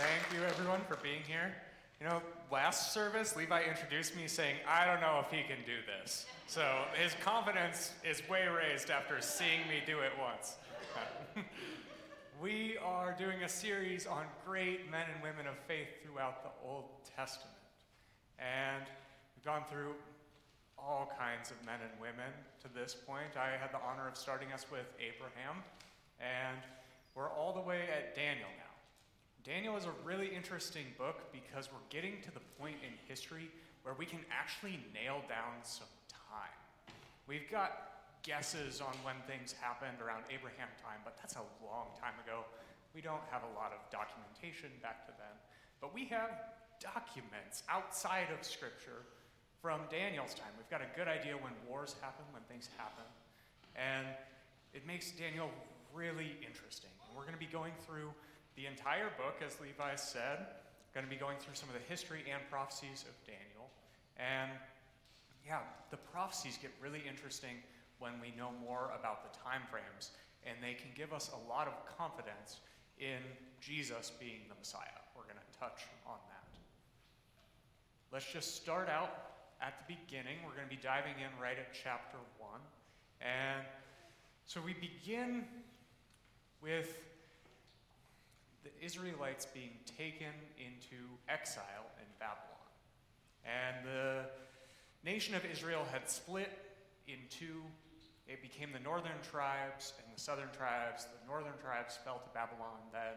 Thank you, everyone, for being here. You know, last service, Levi introduced me saying, I don't know if he can do this. So his confidence is way raised after seeing me do it once. We are doing a series on great men and women of faith throughout the Old Testament. And we've gone through all kinds of men and women to this point. I had the honor of starting us with Abraham, and we're all the way at Daniel now. Daniel is a really interesting book because we're getting to the point in history where we can actually nail down some time. We've got guesses on when things happened around Abraham time, but that's a long time ago. We don't have a lot of documentation back to then, but we have documents outside of Scripture from Daniel's time. We've got a good idea when wars happen, when things happen, and it makes Daniel really interesting. And we're going to be going through the entire book, as Levi said. We're going to be going through some of the history and prophecies of Daniel. And yeah, the prophecies get really interesting when we know more about the time frames, and they can give us a lot of confidence in Jesus being the Messiah. We're going to touch on that. Let's just start out at the beginning. We're going to be diving in right at chapter 1. And so we begin with the Israelites being taken into exile in Babylon. And the nation of Israel had split in two. It became the northern tribes and the southern tribes. The northern tribes fell to Babylon. Then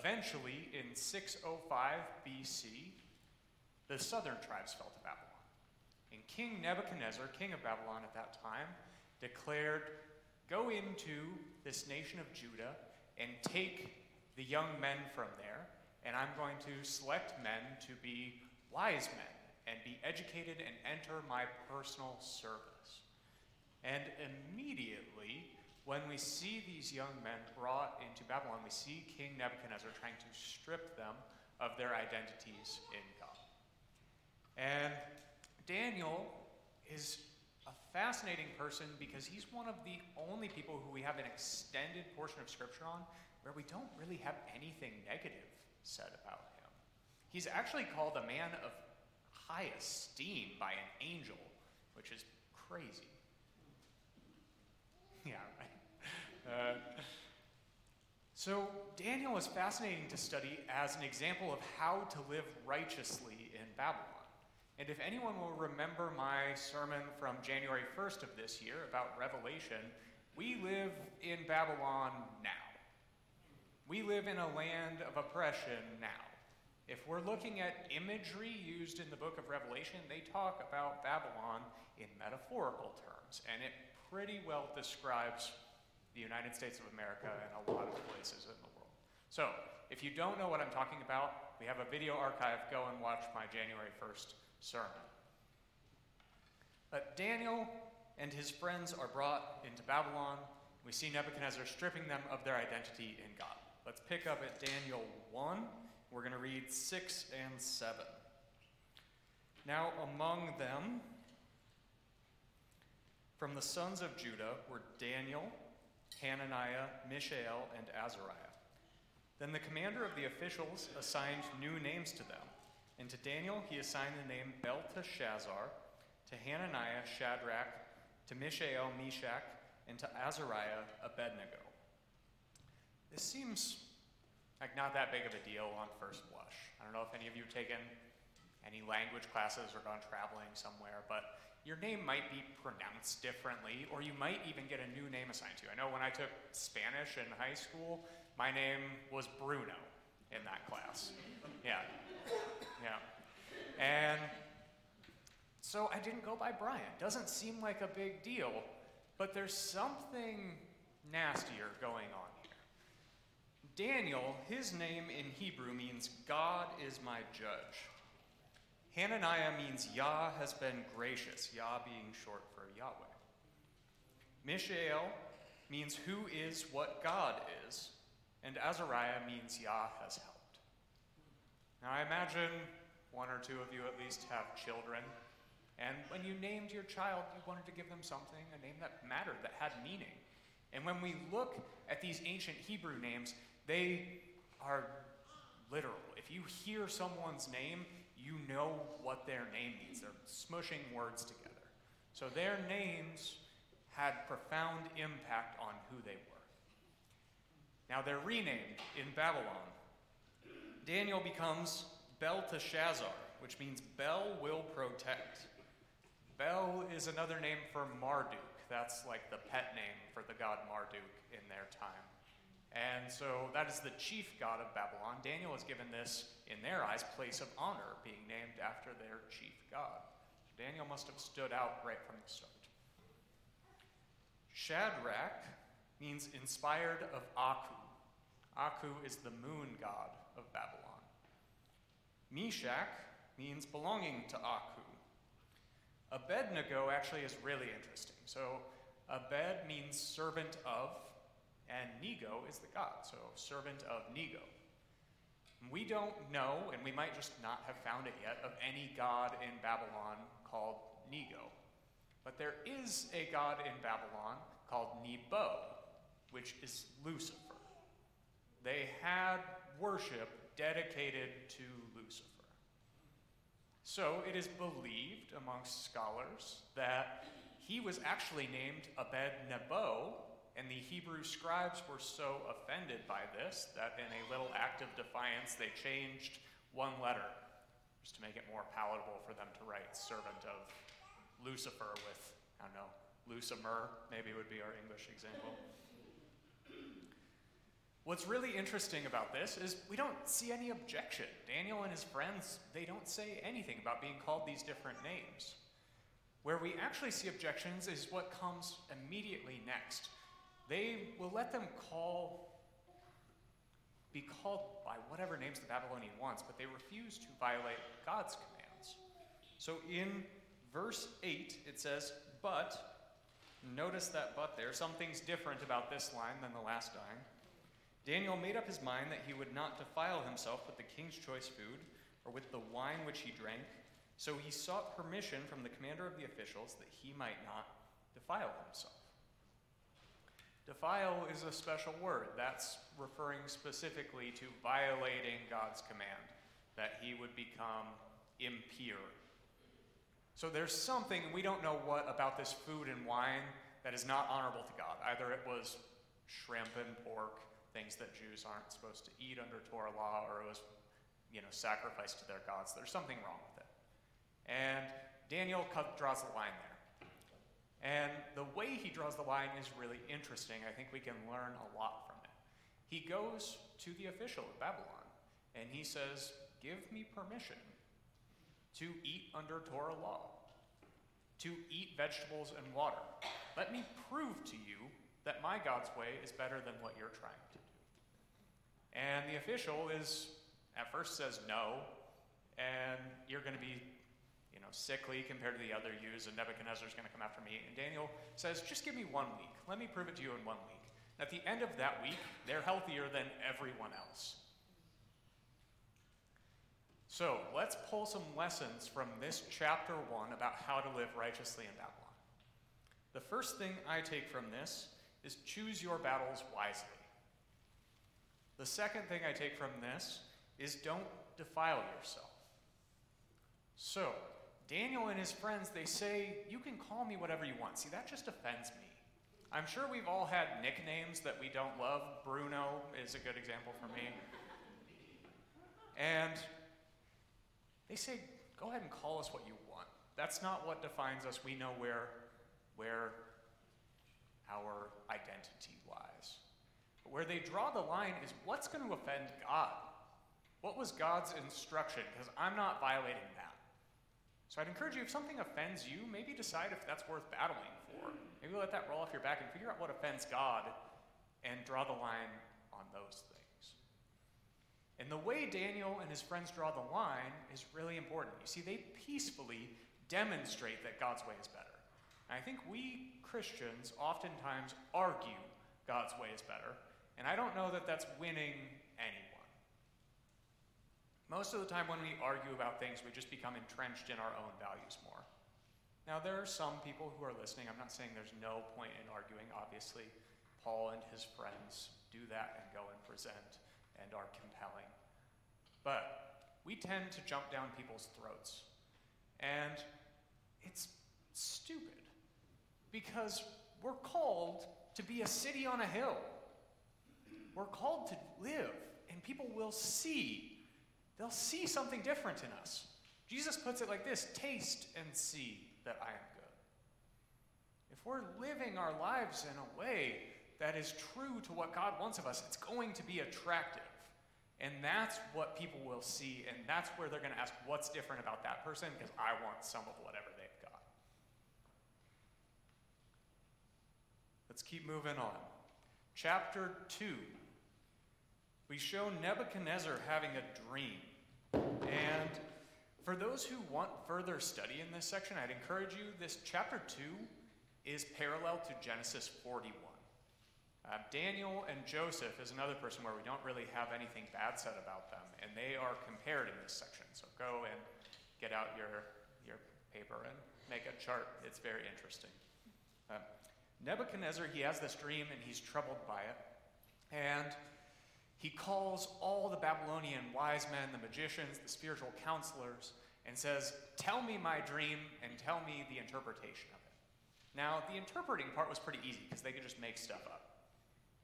eventually, in 605 BC, the southern tribes fell to Babylon. And King Nebuchadnezzar, king of Babylon at that time, declared, go into this nation of Judah and take the young men from there, and I'm going to select men to be wise men and be educated and enter my personal service. And immediately, when we see these young men brought into Babylon, we see King Nebuchadnezzar trying to strip them of their identities in God. And Daniel is a fascinating person because he's one of the only people who we have an extended portion of Scripture on where we don't really have anything negative said about him. He's actually called a man of high esteem by an angel, which is crazy. Yeah, right. So Daniel is fascinating to study as an example of how to live righteously in Babylon. And if anyone will remember my sermon from January 1st of this year about Revelation, we live in Babylon now. We live in a land of oppression now. If we're looking at imagery used in the book of Revelation, they talk about Babylon in metaphorical terms, and it pretty well describes the United States of America and a lot of places in the world. So, if you don't know what I'm talking about, we have a video archive. Go and watch my January 1st sermon. But Daniel and his friends are brought into Babylon. We see Nebuchadnezzar stripping them of their identity in God. Let's pick up at Daniel 1. We're going to read 6 and 7. Now among them, from the sons of Judah, were Daniel, Hananiah, Mishael, and Azariah. Then the commander of the officials assigned new names to them. And to Daniel he assigned the name Belteshazzar, to Hananiah, Shadrach, to Mishael, Meshach, and to Azariah, Abednego. This seems like not that big of a deal on first blush. I don't know if any of you have taken any language classes or gone traveling somewhere, but your name might be pronounced differently, or you might even get a new name assigned to you. I know when I took Spanish in high school, my name was Bruno in that class. Yeah. And so I didn't go by Brian. Doesn't seem like a big deal, but there's something nastier going on here. Daniel, his name in Hebrew means God is my judge. Hananiah means Yah has been gracious, Yah being short for Yahweh. Mishael means who is what God is, and Azariah means Yah has helped. Now I imagine one or two of you at least have children, and when you named your child, you wanted to give them something, a name that mattered, that had meaning. And when we look at these ancient Hebrew names, they are literal. If you hear someone's name, you know what their name means. They're smushing words together. So their names had profound impact on who they were. Now they're renamed in Babylon. Daniel becomes Belteshazzar, which means Bel will protect. Bel is another name for Marduk. That's like the pet name for the god Marduk in their time. And so that is the chief god of Babylon. Daniel is given this, in their eyes, place of honor, being named after their chief god. So Daniel must have stood out right from the start. Shadrach means inspired of Aku. Aku is the moon god of Babylon. Meshach means belonging to Aku. Abednego actually is really interesting. So Abed means servant of, and Nego is the god, so servant of Nego. We don't know, and we might just not have found it yet, of any god in Babylon called Nego. But there is a god in Babylon called Nebo, which is Lucifer. They had worship dedicated to Lucifer. So it is believed amongst scholars that he was actually named Abed-Nebo, and the Hebrew scribes were so offended by this that in a little act of defiance, they changed one letter just to make it more palatable for them to write servant of Lucifer with, I don't know, Lucimer maybe would be our English example. What's really interesting about this is we don't see any objection. Daniel and his friends, they don't say anything about being called these different names. Where we actually see objections is what comes immediately next. They will let them be called by whatever names the Babylonian wants, but they refuse to violate God's commands. So in verse 8, it says, but, notice that but there, something's different about this line than the last line. Daniel made up his mind that he would not defile himself with the king's choice food or with the wine which he drank, so he sought permission from the commander of the officials that he might not defile himself. Defile is a special word. That's referring specifically to violating God's command, that he would become impure. So there's something, we don't know what about this food and wine that is not honorable to God. Either it was shrimp and pork, things that Jews aren't supposed to eat under Torah law, or it was, sacrificed to their gods. There's something wrong with it. And Daniel draws the line there. And the way he draws the line is really interesting. I think we can learn a lot from it. He goes to the official of Babylon, and he says, give me permission to eat under Torah law, to eat vegetables and water. Let me prove to you that my God's way is better than what you're trying to do. And the official at first says no, and you're going to be, sickly compared to the other Jews, and Nebuchadnezzar's going to come after me. And Daniel says, just give me 1 week. Let me prove it to you in 1 week. And at the end of that week, they're healthier than everyone else. So let's pull some lessons from this chapter 1 about how to live righteously in Babylon. The first thing I take from this is choose your battles wisely. The second thing I take from this is don't defile yourself. So, Daniel and his friends, they say, you can call me whatever you want. See, that just offends me. I'm sure we've all had nicknames that we don't love. Bruno is a good example for me. And they say, go ahead and call us what you want. That's not what defines us. We know where our identity lies. But where they draw the line is what's going to offend God. What was God's instruction? Because I'm not violating that. So I'd encourage you, if something offends you, maybe decide if that's worth battling for. Maybe let that roll off your back and figure out what offends God and draw the line on those things. And the way Daniel and his friends draw the line is really important. You see, they peacefully demonstrate that God's way is better. I think we Christians oftentimes argue God's way is better, and I don't know that that's winning anyone. Most of the time when we argue about things, we just become entrenched in our own values more. Now, there are some people who are listening. I'm not saying there's no point in arguing. Obviously, Paul and his friends do that and go and present and are compelling. But we tend to jump down people's throats. And it's stupid, because we're called to be a city on a hill. We're called to live, and people will see. They'll see something different in us. Jesus puts it like this: taste and see that I am good. If we're living our lives in a way that is true to what God wants of us, it's going to be attractive. And that's what people will see, and that's where they're going to ask, what's different about that person? Because I want some of whatever they've got. Let's keep moving on. Chapter 2. We show Nebuchadnezzar having a dream. And for those who want further study in this section, I'd encourage you, this chapter 2 is parallel to Genesis 41. Daniel and Joseph is another person where we don't really have anything bad said about them, and they are compared in this section. So go and get out your paper and make a chart. It's very interesting. Nebuchadnezzar, he has this dream, and he's troubled by it. And he calls all the Babylonian wise men, the magicians, the spiritual counselors, and says, tell me my dream and tell me the interpretation of it. Now, the interpreting part was pretty easy because they could just make stuff up.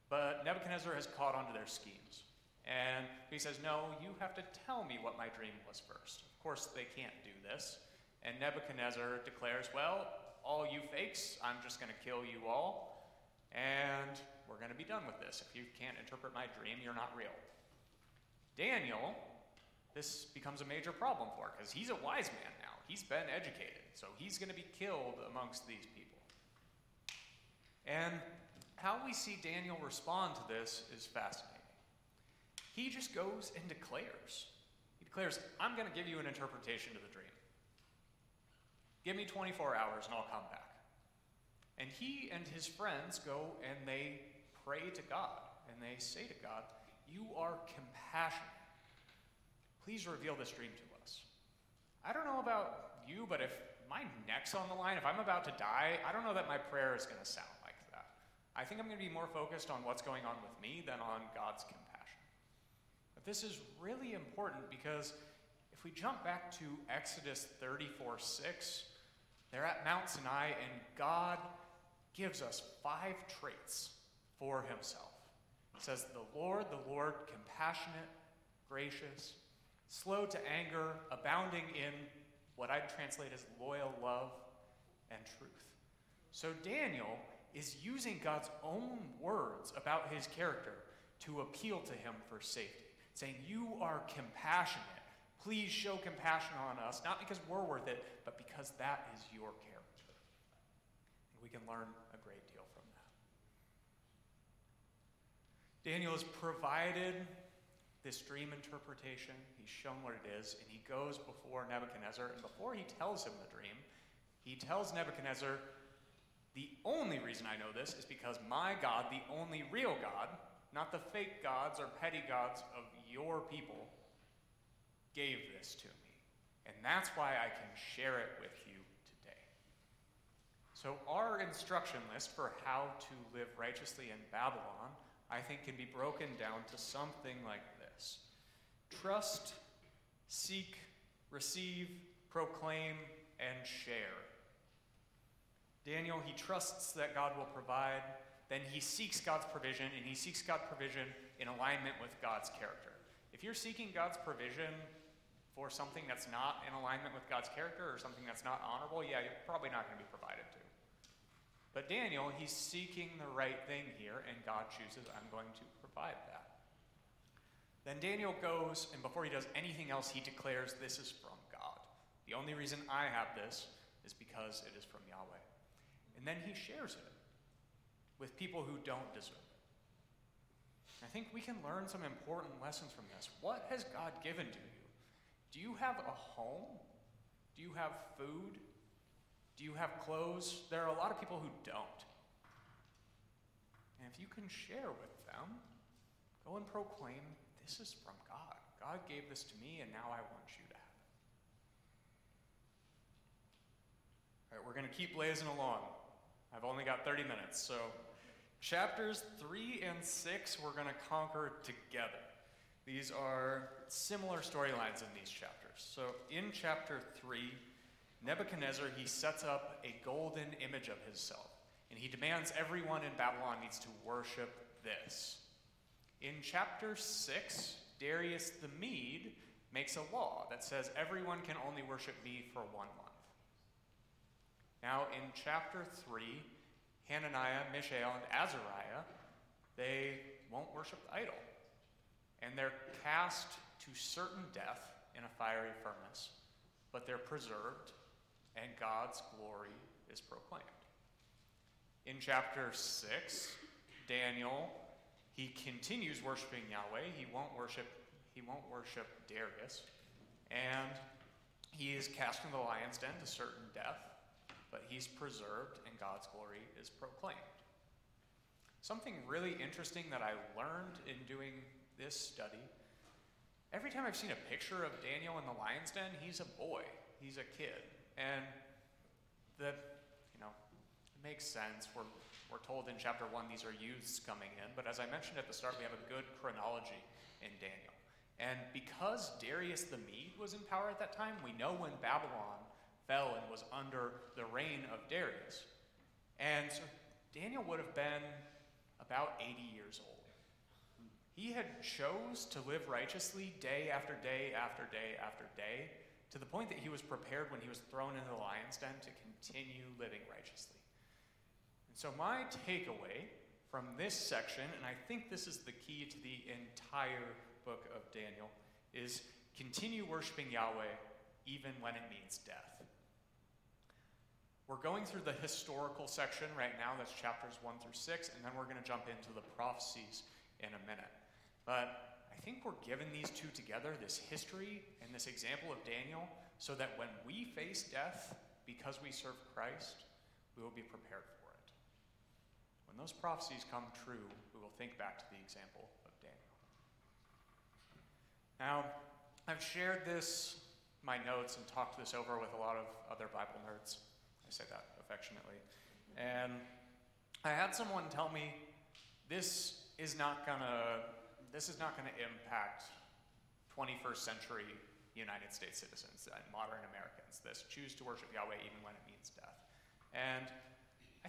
But Nebuchadnezzar has caught onto their schemes. And he says, no, you have to tell me what my dream was first. Of course, they can't do this. And Nebuchadnezzar declares, well, all you fakes, I'm just going to kill you all. And we're going to be done with this. If you can't interpret my dream, you're not real. Daniel, this becomes a major problem for, because he's a wise man now. He's been educated. So he's going to be killed amongst these people. And how we see Daniel respond to this is fascinating. He just goes and declares. He declares, I'm going to give you an interpretation to the dream. Give me 24 hours and I'll come back. And he and his friends go and they pray to God. And they say to God, you are compassionate. Please reveal this dream to us. I don't know about you, but if my neck's on the line, if I'm about to die, I don't know that my prayer is going to sound. I think I'm going to be more focused on what's going on with me than on God's compassion. But this is really important, because if we jump back to Exodus 34:6, they're at Mount Sinai, and God gives us 5 traits for himself. It says, the Lord, compassionate, gracious, slow to anger, abounding in what I'd translate as loyal love and truth. So Daniel is using God's own words about his character to appeal to him for safety, saying, you are compassionate. Please show compassion on us, not because we're worth it, but because that is your character. And we can learn a great deal from that. Daniel is provided this dream interpretation. He's shown what it is, and he goes before Nebuchadnezzar, and before he tells him the dream, he tells Nebuchadnezzar, the only reason I know this is because my God, the only real God, not the fake gods or petty gods of your people, gave this to me. And that's why I can share it with you today. So our instruction list for how to live righteously in Babylon, I think, can be broken down to something like this. Trust, seek, receive, proclaim, and share. Daniel, he trusts that God will provide. Then he seeks God's provision, and he seeks God's provision in alignment with God's character. If you're seeking God's provision for something that's not in alignment with God's character or something that's not honorable, yeah, you're probably not going to be provided to. But Daniel, he's seeking the right thing here, and God chooses, I'm going to provide that. Then Daniel goes, and before he does anything else, he declares, this is from God. The only reason I have this is because it is from Yahweh. And then he shares it with people who don't deserve it. I think we can learn some important lessons from this. What has God given to you? Do you have a home? Do you have food? Do you have clothes? There are a lot of people who don't. And if you can share with them, go and proclaim, this is from God. God gave this to me, and now I want you to have it. All right, we're going to keep blazing along. I've only got 30 minutes, so chapters 3 and 6 we're going to conquer together. These are similar storylines in these chapters. So in chapter 3, Nebuchadnezzar, he sets up a golden image of himself, and he demands everyone in Babylon needs to worship this. In chapter 6, Darius the Mede makes a law that says everyone can only worship me for 1 month. Now in chapter 3, Hananiah, Mishael, and Azariah, they won't worship the idol. And they're cast to certain death in a fiery furnace, but they're preserved, and God's glory is proclaimed. In chapter 6, Daniel, he continues worshiping Yahweh. He won't worship Darius, and he is cast in the lion's den to certain death, but he's preserved, and God's glory is proclaimed. Something really interesting that I learned in doing this study, every time I've seen a picture of Daniel in the lion's den, he's a boy, he's a kid, and it makes sense. We're told in chapter 1 these are youths coming in, but as I mentioned at the start, we have a good chronology in Daniel. And because Darius the Mede was in power at that time, we know when Babylon fell and was under the reign of Darius. And so Daniel would have been about 80 years old. He had chose to live righteously day after day after day after day, to the point that he was prepared when he was thrown into the lion's den to continue living righteously. And so my takeaway from this section, and I think this is the key to the entire book of Daniel, is continue worshiping Yahweh even when it means death. We're going through the historical section right now, that's chapters 1 through 6, and then we're going to jump into the prophecies in a minute. But I think we're given these two together, this history and this example of Daniel, so that when we face death, because we serve Christ, we will be prepared for it. When those prophecies come true, we will think back to the example of Daniel. Now, I've shared this, my notes, and talked this over with a lot of other Bible nerds. I say that affectionately. And I had someone tell me, this is not gonna impact 21st century United States citizens and modern Americans. This choose to worship Yahweh even when it means death. And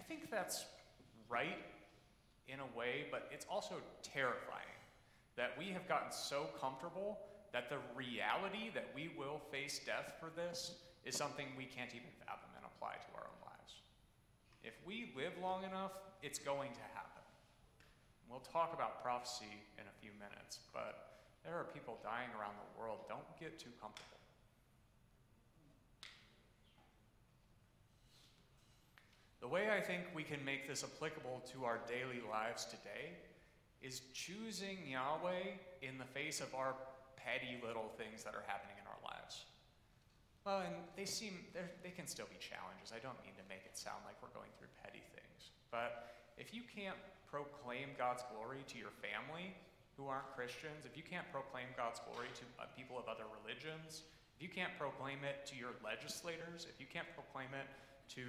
I think that's right in a way, but it's also terrifying that we have gotten so comfortable that the reality that we will face death for this is something we can't even fathom and apply to our own lives. If we live long enough, it's going to happen. We'll talk about prophecy in a few minutes, but there are people dying around the world. Don't get too comfortable. The way I think we can make this applicable to our daily lives today is choosing Yahweh in the face of our petty little things that are happening in our lives. Well, and they can still be challenges. I don't mean to make it sound like we're going through petty things, but if you can't proclaim God's glory to your family who aren't Christians, if you can't proclaim God's glory to people of other religions, if you can't proclaim it to your legislators, if you can't proclaim it to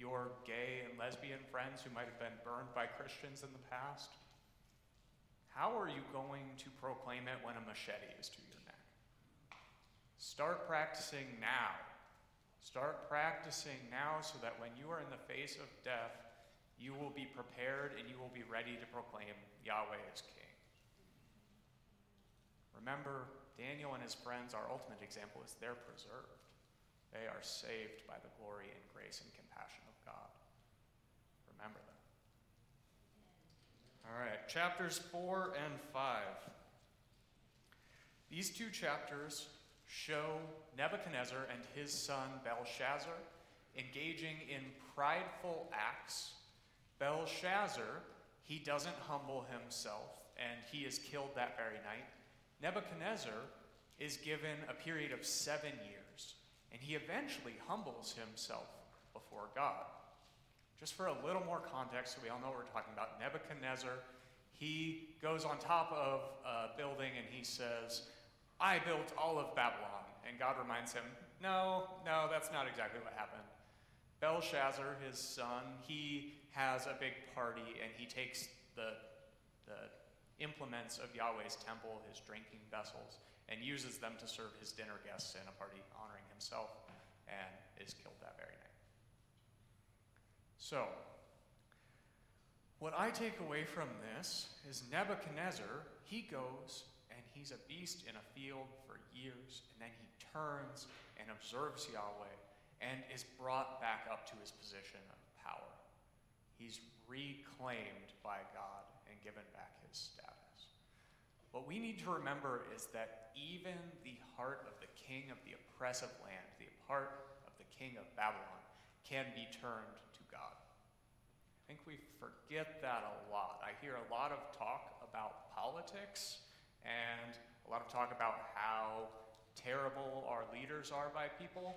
your gay and lesbian friends who might have been burned by Christians in the past, how are you going to proclaim it when a machete is to your neck? Start practicing now. Start practicing now so that when you are in the face of death, you will be prepared and you will be ready to proclaim Yahweh as King. Remember, Daniel and his friends, our ultimate example is they're preserved. They are saved by the glory and grace and compassion of God. Remember them. All right, chapters 4 and 5. These two chapters show Nebuchadnezzar and his son Belshazzar engaging in prideful acts. Belshazzar, he doesn't humble himself, and he is killed that very night. Nebuchadnezzar is given a period of 7 years, and he eventually humbles himself before God. Just for a little more context, so we all know what we're talking about, Nebuchadnezzar, he goes on top of a building and he says, I built all of Babylon. And God reminds him, no, that's not exactly what happened. Belshazzar, his son, he has a big party and he takes the implements of Yahweh's temple, his drinking vessels, and uses them to serve his dinner guests and a party honoring himself, and is killed that very night. So, what I take away from this is Nebuchadnezzar, he goes and he's a beast in a field for years, and then he turns and observes Yahweh and is brought back up to his position of power. He's reclaimed by God and given back his status. What we need to remember is that even the heart of the king of the oppressive land, the heart of the king of Babylon, can be turned to God. I think we forget that a lot. I hear a lot of talk about politics and a lot of talk about how terrible our leaders are by people.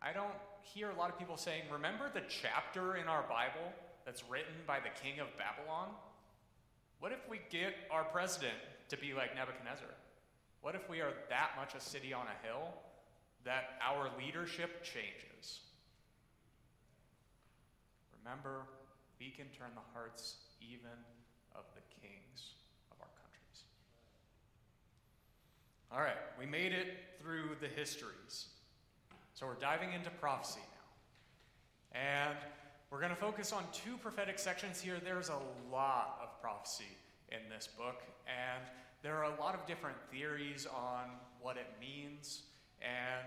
I don't hear a lot of people saying, remember the chapter in our Bible that's written by the king of Babylon? What if we get our president to be like Nebuchadnezzar? What if we are that much a city on a hill that our leadership changes? Remember, we can turn the hearts even of the kings of our countries. All right, we made it through the histories. So we're diving into prophecy now. And we're going to focus on two prophetic sections here. There's a lot of prophecy in this book, and there are a lot of different theories on what it means, and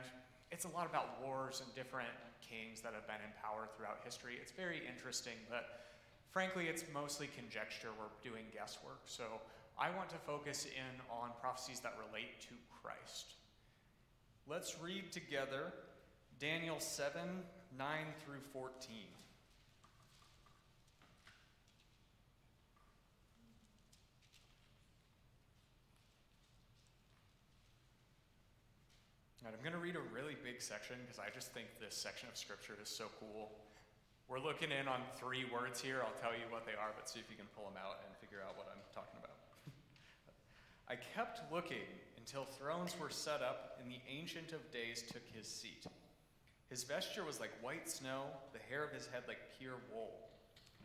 it's a lot about wars and different kings that have been in power throughout history. It's very interesting, but frankly, it's mostly conjecture. We're doing guesswork, so I want to focus in on prophecies that relate to Christ. Let's read together Daniel 7, 9 through 14. All right, I'm going to read a really big section because I just think this section of scripture is so cool. We're looking in on three words here. I'll tell you what they are, but see if you can pull them out and figure out what I'm talking about. I kept looking until thrones were set up and the Ancient of Days took his seat. His vesture was like white snow, the hair of his head like pure wool.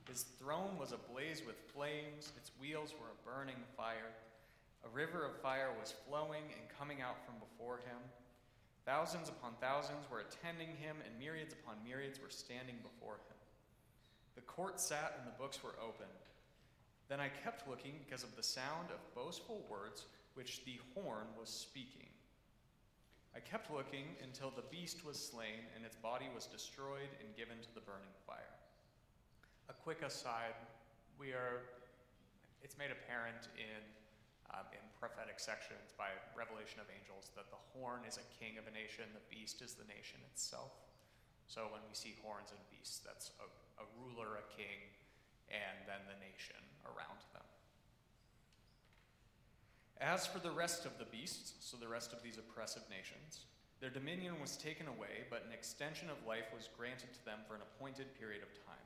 His throne was ablaze with flames, its wheels were a burning fire. A river of fire was flowing and coming out from before him. Thousands upon thousands were attending him, and myriads upon myriads were standing before him. The court sat and the books were opened. Then I kept looking because of the sound of boastful words which the horn was speaking. I kept looking until the beast was slain, and its body was destroyed and given to the burning fire. A quick aside, it's made apparent in prophetic sections by revelation of angels that the horn is a king of a nation, the beast is the nation itself. So when we see horns and beasts, that's a ruler, a king, and then the nation around them. As for the rest of the beasts, so the rest of these oppressive nations, their dominion was taken away, but an extension of life was granted to them for an appointed period of time.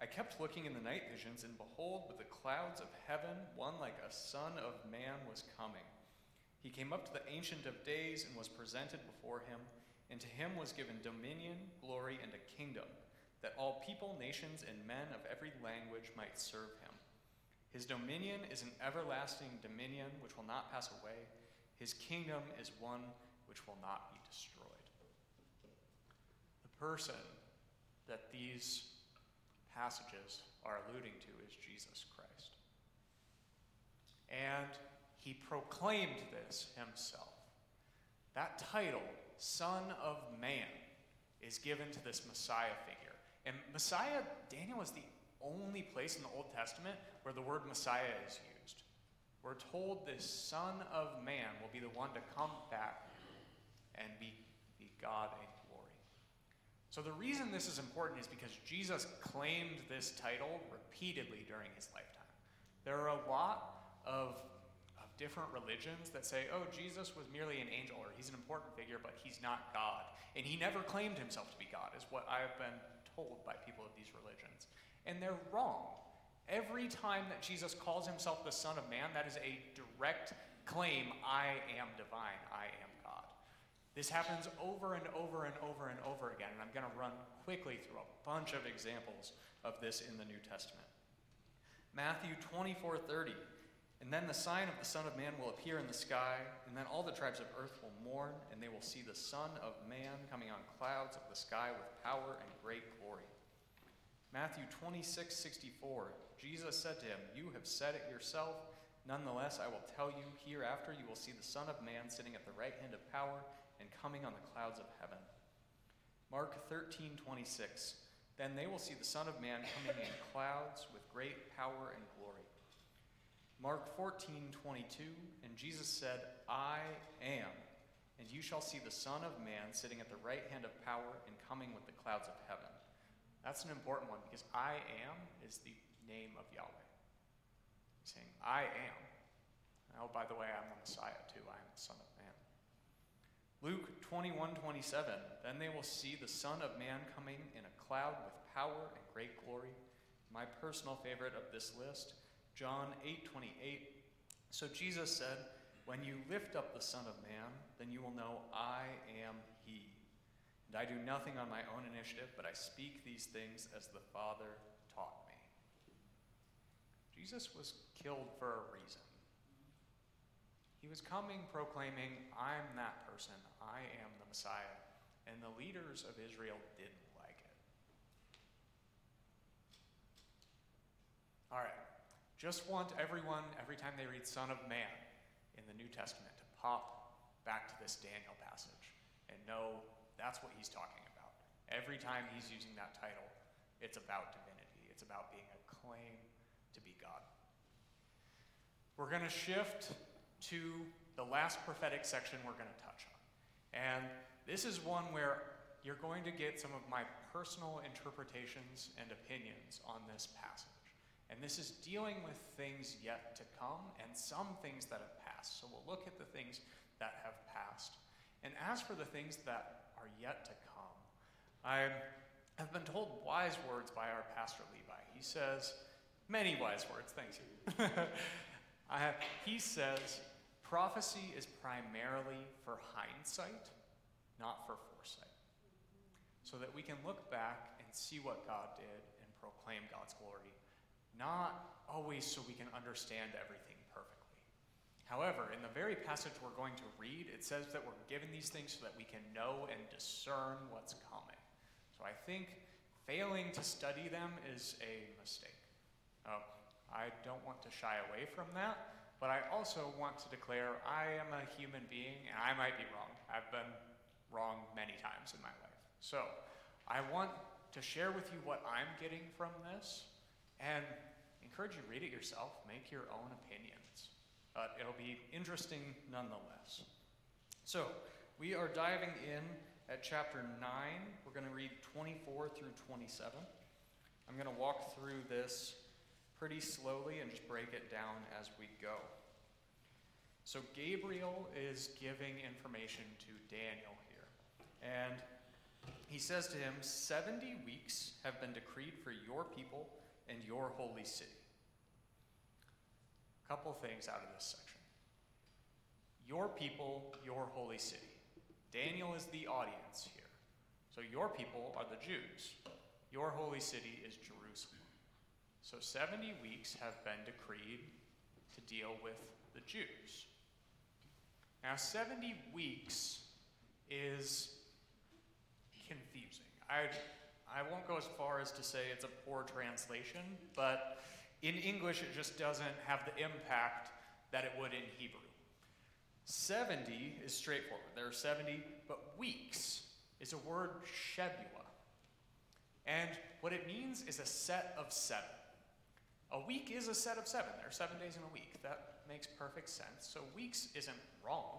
I kept looking in the night visions, and behold, with the clouds of heaven, one like a son of man was coming. He came up to the Ancient of Days and was presented before him, and to him was given dominion, glory, and a kingdom, that all people, nations, and men of every language might serve him. His dominion is an everlasting dominion which will not pass away. His kingdom is one which will not be destroyed. The person that these passages are alluding to is Jesus Christ. And he proclaimed this himself. That title, Son of Man, is given to this Messiah figure. And Messiah, Daniel is the only place in the Old Testament where the word Messiah is used. We're told this Son of Man will be the one to come back and be God and so the reason this is important is because Jesus claimed this title repeatedly during his lifetime. There are a lot of different religions that say, oh, Jesus was merely an angel, or he's an important figure, but he's not God. And he never claimed himself to be God, is what I've been told by people of these religions. And they're wrong. Every time that Jesus calls himself the Son of Man, that is a direct claim, I am divine, I am God. This happens over and over and over and over again, and I'm going to run quickly through a bunch of examples of this in the New Testament. Matthew 24:30, And then the sign of the Son of Man will appear in the sky, and then all the tribes of earth will mourn, and they will see the Son of Man coming on clouds of the sky with power and great glory. Matthew 26:64, Jesus said to him, "You have said it yourself. Nonetheless, I will tell you, hereafter you will see the Son of Man sitting at the right hand of power and coming on the clouds of heaven." Mark 13:26, "Then they will see the Son of Man coming in clouds with great power and glory." Mark 14:22, "And Jesus said, I am, and you shall see the Son of Man sitting at the right hand of power and coming with the clouds of heaven." That's an important one, because I am is the name of Yahweh. He's saying, I am. Oh, by the way, I'm the Messiah too. I am the Son of Man. Luke 21:27, "Then they will see the Son of Man coming in a cloud with power and great glory." My personal favorite of this list, John 8:28, "So Jesus said, when you lift up the Son of Man, then you will know I am He. And I do nothing on my own initiative, but I speak these things as the Father taught me." Jesus was killed for a reason. He was coming proclaiming, I'm that person, I am the Messiah. And the leaders of Israel didn't like it. All right. Just want everyone, every time they read Son of Man in the New Testament, to pop back to this Daniel passage and know that's what he's talking about. Every time he's using that title, it's about divinity. It's about being a claim to be God. We're going to shift to the last prophetic section we're going to touch on. And this is one where you're going to get some of my personal interpretations and opinions on this passage. And this is dealing with things yet to come and some things that have passed. So we'll look at the things that have passed. And as for the things that are yet to come, I have been told wise words by our pastor Levi. He says, many wise words, thanks you. He says, prophecy is primarily for hindsight, not for foresight. So that we can look back and see what God did and proclaim God's glory. Not always so we can understand everything perfectly. However, in the very passage we're going to read, it says that we're given these things so that we can know and discern what's coming. So I think failing to study them is a mistake. I don't want to shy away from that, but I also want to declare I am a human being, and I might be wrong. I've been wrong many times in my life. So I want to share with you what I'm getting from this, and encourage you to read it yourself, make your own opinions. It'll be interesting nonetheless. So we are diving in at chapter 9. We're going to read 24 through 27. I'm going to walk through this pretty slowly and just break it down as we go. So Gabriel is giving information to Daniel here. And he says to him, 70 weeks have been decreed for your people and your holy city. A couple things out of this section. Your people, your holy city. Daniel is the audience here. So your people are the Jews. Your holy city is Jerusalem. So 70 weeks have been decreed to deal with the Jews. Now 70 weeks is confusing. I won't go as far as to say it's a poor translation, but in English it just doesn't have the impact that it would in Hebrew. 70 is straightforward. There are 70, but weeks is a word, Shebuah. And what it means is a set of seven. A week is a set of seven. There are 7 days in a week. That makes perfect sense. So weeks isn't wrong,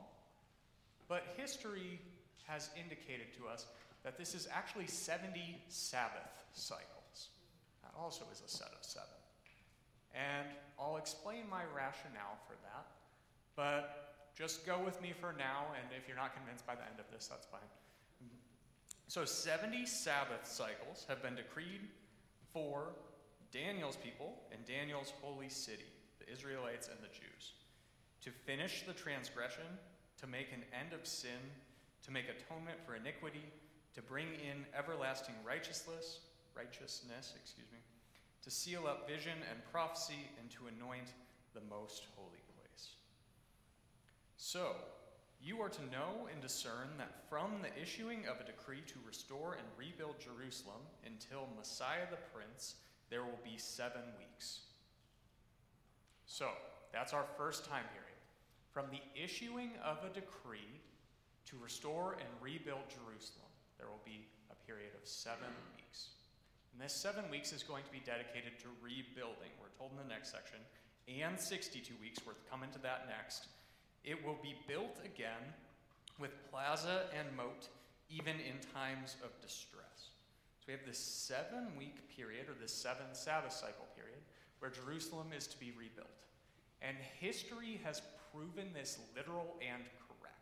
but history has indicated to us that this is actually 70 Sabbath cycles. That also is a set of seven. And I'll explain my rationale for that, but just go with me for now, and if you're not convinced by the end of this, that's fine. So 70 Sabbath cycles have been decreed for Daniel's people and Daniel's holy city, the Israelites and the Jews, to finish the transgression, to make an end of sin, to make atonement for iniquity, to bring in everlasting righteousness, to seal up vision and prophecy, and to anoint the most holy place. So, you are to know and discern that from the issuing of a decree to restore and rebuild Jerusalem until Messiah the Prince, there will be 7 weeks. So, that's our first time hearing. From the issuing of a decree to restore and rebuild Jerusalem, there will be a period of 7 weeks. And this 7 weeks is going to be dedicated to rebuilding, we're told in the next section, and 62 weeks, we're coming to that next. It will be built again with plaza and moat, even in times of distress. So we have this 7 week period, or this 7 Sabbath cycle period, where Jerusalem is to be rebuilt. And history has proven this literal and correct.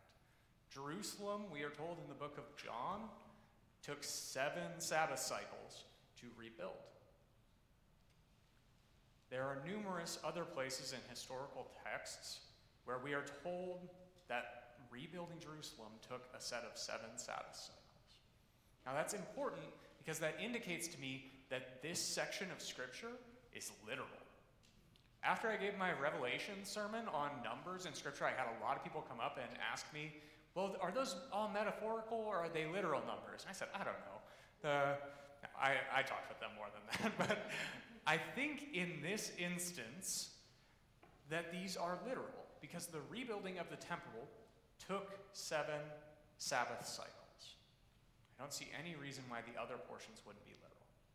Jerusalem, we are told in the book of John, took 7 Sabbath cycles to rebuild. There are numerous other places in historical texts where we are told that rebuilding Jerusalem took a set of 7 Sabbath cycles. Now that's important because that indicates to me that this section of Scripture is literal. After I gave my Revelation sermon on numbers in Scripture, I had a lot of people come up and ask me, well, are those all metaphorical or are they literal numbers? And I said, I don't know. I talked with them more than that. But I think in this instance that these are literal because the rebuilding of the temple took 7 Sabbath cycles. I don't see any reason why the other portions wouldn't be literal.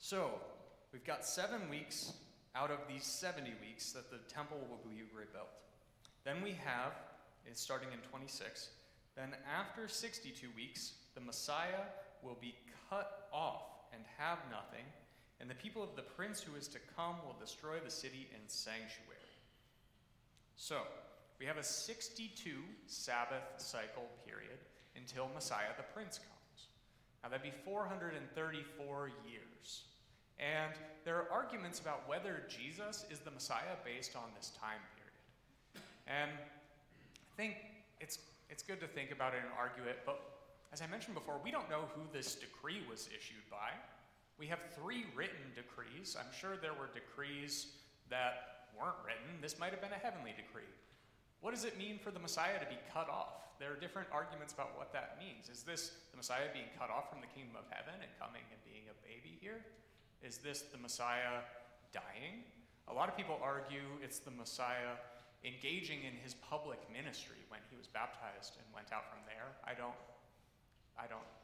So, we've got 7 weeks out of these 70 weeks that the temple will be rebuilt. Then we have, it's starting in 26, then after 62 weeks, the Messiah will be cut off and have nothing, and the people of the prince who is to come will destroy the city and sanctuary. So, we have a 62 Sabbath cycle period until Messiah the Prince comes. Now that'd be 434 years. And there are arguments about whether Jesus is the Messiah based on this time period. And I think it's good to think about it and argue it, but as I mentioned before, we don't know who this decree was issued by. We have 3 written decrees. I'm sure there were decrees that weren't written. This might have been a heavenly decree. What does it mean for the Messiah to be cut off? There are different arguments about what that means. Is this the Messiah being cut off from the kingdom of heaven and coming and being a baby here? Is this the Messiah dying? A lot of people argue it's the Messiah engaging in his public ministry when he was baptized and went out from there. I don't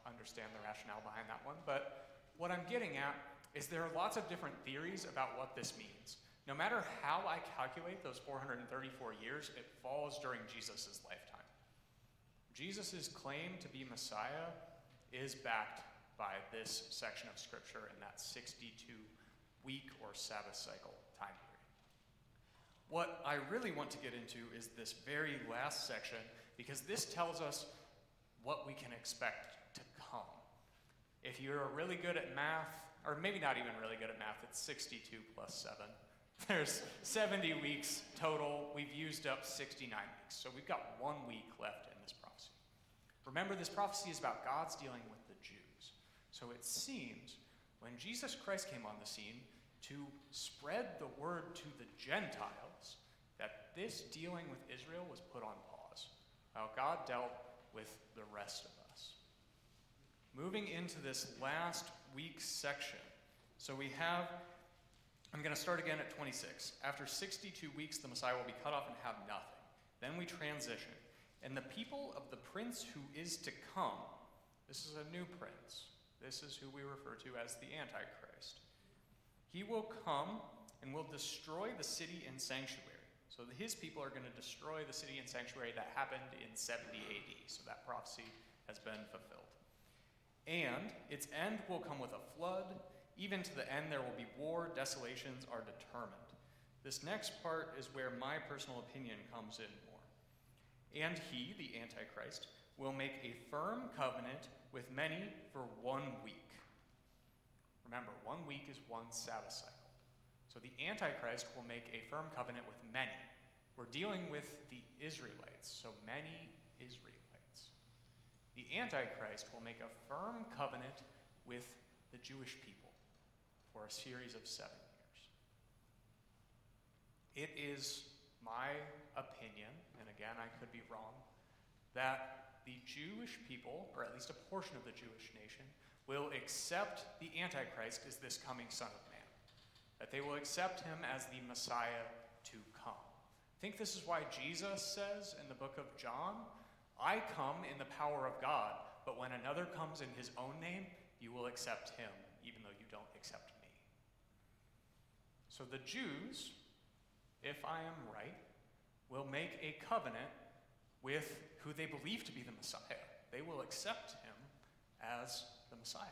understand the rationale behind that one, but what I'm getting at is there are lots of different theories about what this means. No matter how I calculate those 434 years, it falls during Jesus' lifetime. Jesus' claim to be Messiah is backed by this section of Scripture and that 62-week or Sabbath cycle time period. What I really want to get into is this very last section, because this tells us what we can expect to come. If you're really good at math, or maybe not even really good at math, it's 62 plus 7. There's 70 weeks total. We've used up 69 weeks, so we've got 1 week left in this prophecy. Remember, this prophecy is about God's dealing with the Jews. So it seems when Jesus Christ came on the scene to spread the word to the Gentiles, that this dealing with Israel was put on pause, while God dealt with the rest of us. Moving into this last week's section. So we have, I'm going to start again at 26. After 62 weeks, the Messiah will be cut off and have nothing. Then we transition. And the people of the prince who is to come, this is a new prince. This is who we refer to as the Antichrist. He will come and will destroy the city and sanctuary. So his people are going to destroy the city and sanctuary that happened in 70 AD. So that prophecy has been fulfilled. And its end will come with a flood. Even to the end there will be war. Desolations are determined. This next part is where my personal opinion comes in more. And he, the Antichrist, will make a firm covenant with many for 1 week. Remember, 1 week is 1 Sabbath cycle. So the Antichrist will make a firm covenant with many. We're dealing with the Israelites, so many Israelites. The Antichrist will make a firm covenant with the Jewish people for a series of 7 years. It is my opinion, and again, I could be wrong, that the Jewish people, or at least a portion of the Jewish nation, will accept the Antichrist as this coming Son of Man, that they will accept him as the Messiah to come. I think this is why Jesus says in the book of John, I come in the power of God, but when another comes in his own name, you will accept him, even though you don't accept me. So the Jews, if I am right, will make a covenant with who they believe to be the Messiah. They will accept him as the Messiah.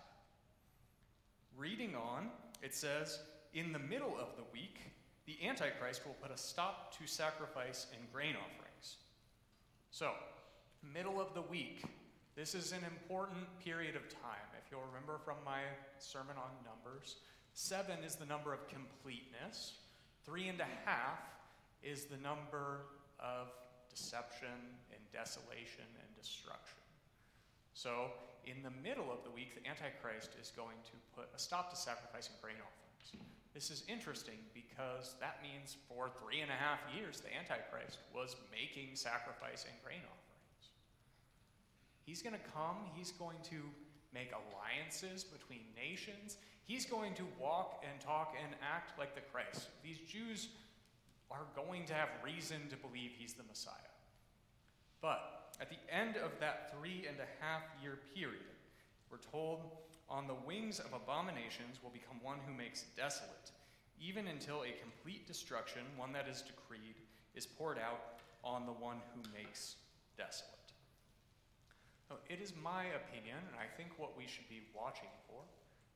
Reading on, it says, in the middle of the week, the Antichrist will put a stop to sacrifice and grain offerings. So, middle of the week. This is an important period of time. If you'll remember from my sermon on Numbers, 7 is the number of completeness. 3.5 is the number of deception and desolation and destruction. So in the middle of the week, the Antichrist is going to put a stop to sacrifice and grain offerings. This is interesting because that means for 3.5 years, the Antichrist was making sacrifice and grain offerings. He's going to come. He's going to make alliances between nations. He's going to walk and talk and act like the Christ. These Jews are going to have reason to believe he's the Messiah. But at the end of that 3.5 year period, we're told, on the wings of abominations will become one who makes desolate, even until a complete destruction, one that is decreed, is poured out on the one who makes desolate. So it is my opinion, and I think what we should be watching for,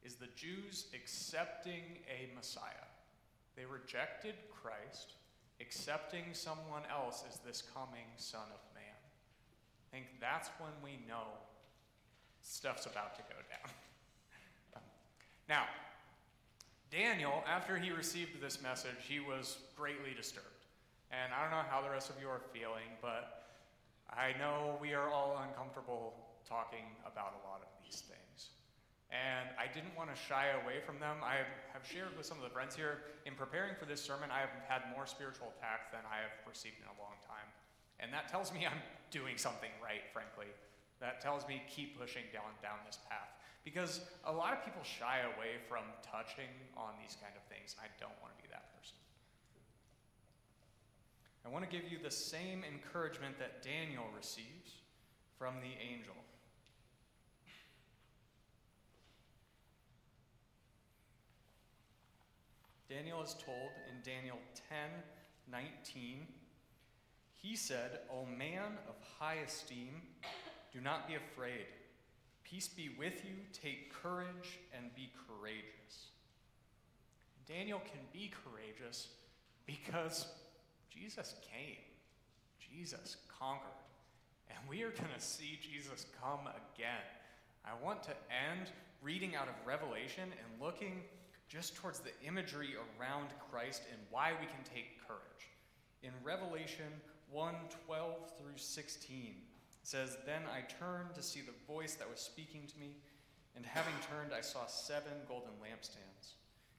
is the Jews accepting a Messiah. They rejected Christ, accepting someone else as this coming Son of Man. I think that's when we know stuff's about to go down. Now, Daniel, after he received this message, he was greatly disturbed. And I don't know how the rest of you are feeling, but I know we are all uncomfortable talking about a lot of these things. And I didn't want to shy away from them. I have shared with some of the friends here, in preparing for this sermon, I have had more spiritual attack than I have received in a long time. And that tells me I'm doing something right, frankly. That tells me keep pushing down this path. Because a lot of people shy away from touching on these kind of things. I don't want to be that person. I want to give you the same encouragement that Daniel receives from the angel. Daniel is told in Daniel 10:19, he said, O man of high esteem, do not be afraid. Peace be with you. Take courage and be courageous. Daniel can be courageous because Jesus came. Jesus conquered. And we are going to see Jesus come again. I want to end reading out of Revelation and looking just towards the imagery around Christ and why we can take courage. In Revelation 1:12-16, it says, Then I turned to see the voice that was speaking to me, and having turned, I saw 7 golden lampstands.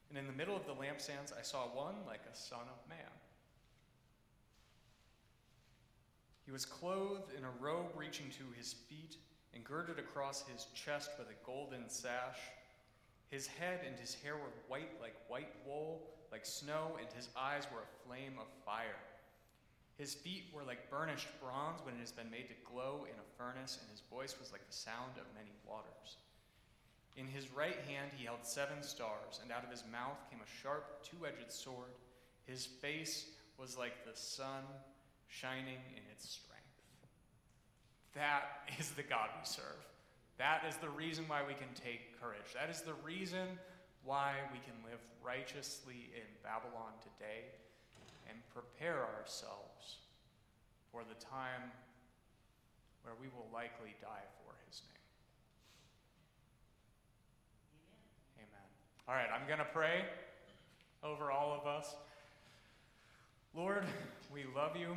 And in the middle of the lampstands, I saw one like a son of man. He was clothed in a robe reaching to his feet, and girded across his chest with a golden sash. His head and his hair were white wool, like snow, and his eyes were a flame of fire. His feet were like burnished bronze when it has been made to glow in a furnace, and his voice was like the sound of many waters. In his right hand he held 7 stars, and out of his mouth came a sharp, two-edged sword. His face was like the sun shining in its strength. That is the God we serve. That is the reason why we can take courage. That is the reason why we can live righteously in Babylon today and prepare ourselves for the time where we will likely die for his name. Amen. All right, I'm going to pray over all of us. Lord, we love you.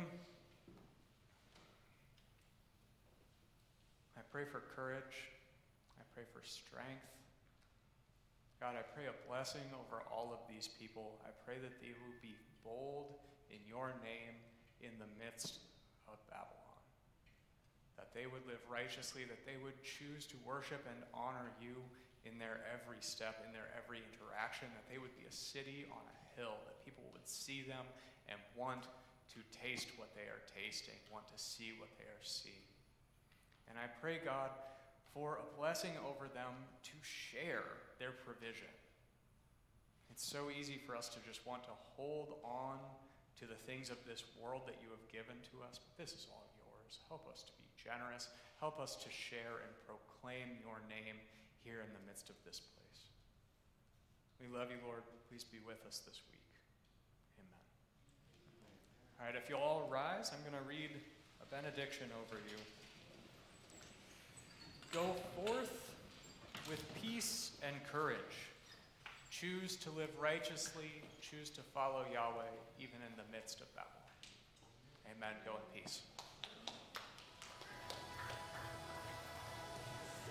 I pray for courage. I pray for strength. God, I pray a blessing over all of these people. I pray that they will be bold in your name in the midst of Babylon. That they would live righteously, that they would choose to worship and honor you in their every step, in their every interaction, that they would be a city on a hill, that people would see them and want to taste what they are tasting, want to see what they are seeing. And I pray, God, for a blessing over them to share their provision. It's so easy for us to just want to hold on to the things of this world that you have given to us, but this is all yours. Help us to be generous. Help us to share and proclaim your name here in the midst of this place. We love you, Lord. Please be with us this week. Amen. All right, if you'll all rise, I'm going to read a benediction over you. Go forth with peace and courage. Choose to live righteously. Choose to follow Yahweh, even in the midst of Babylon. Amen. Go in peace.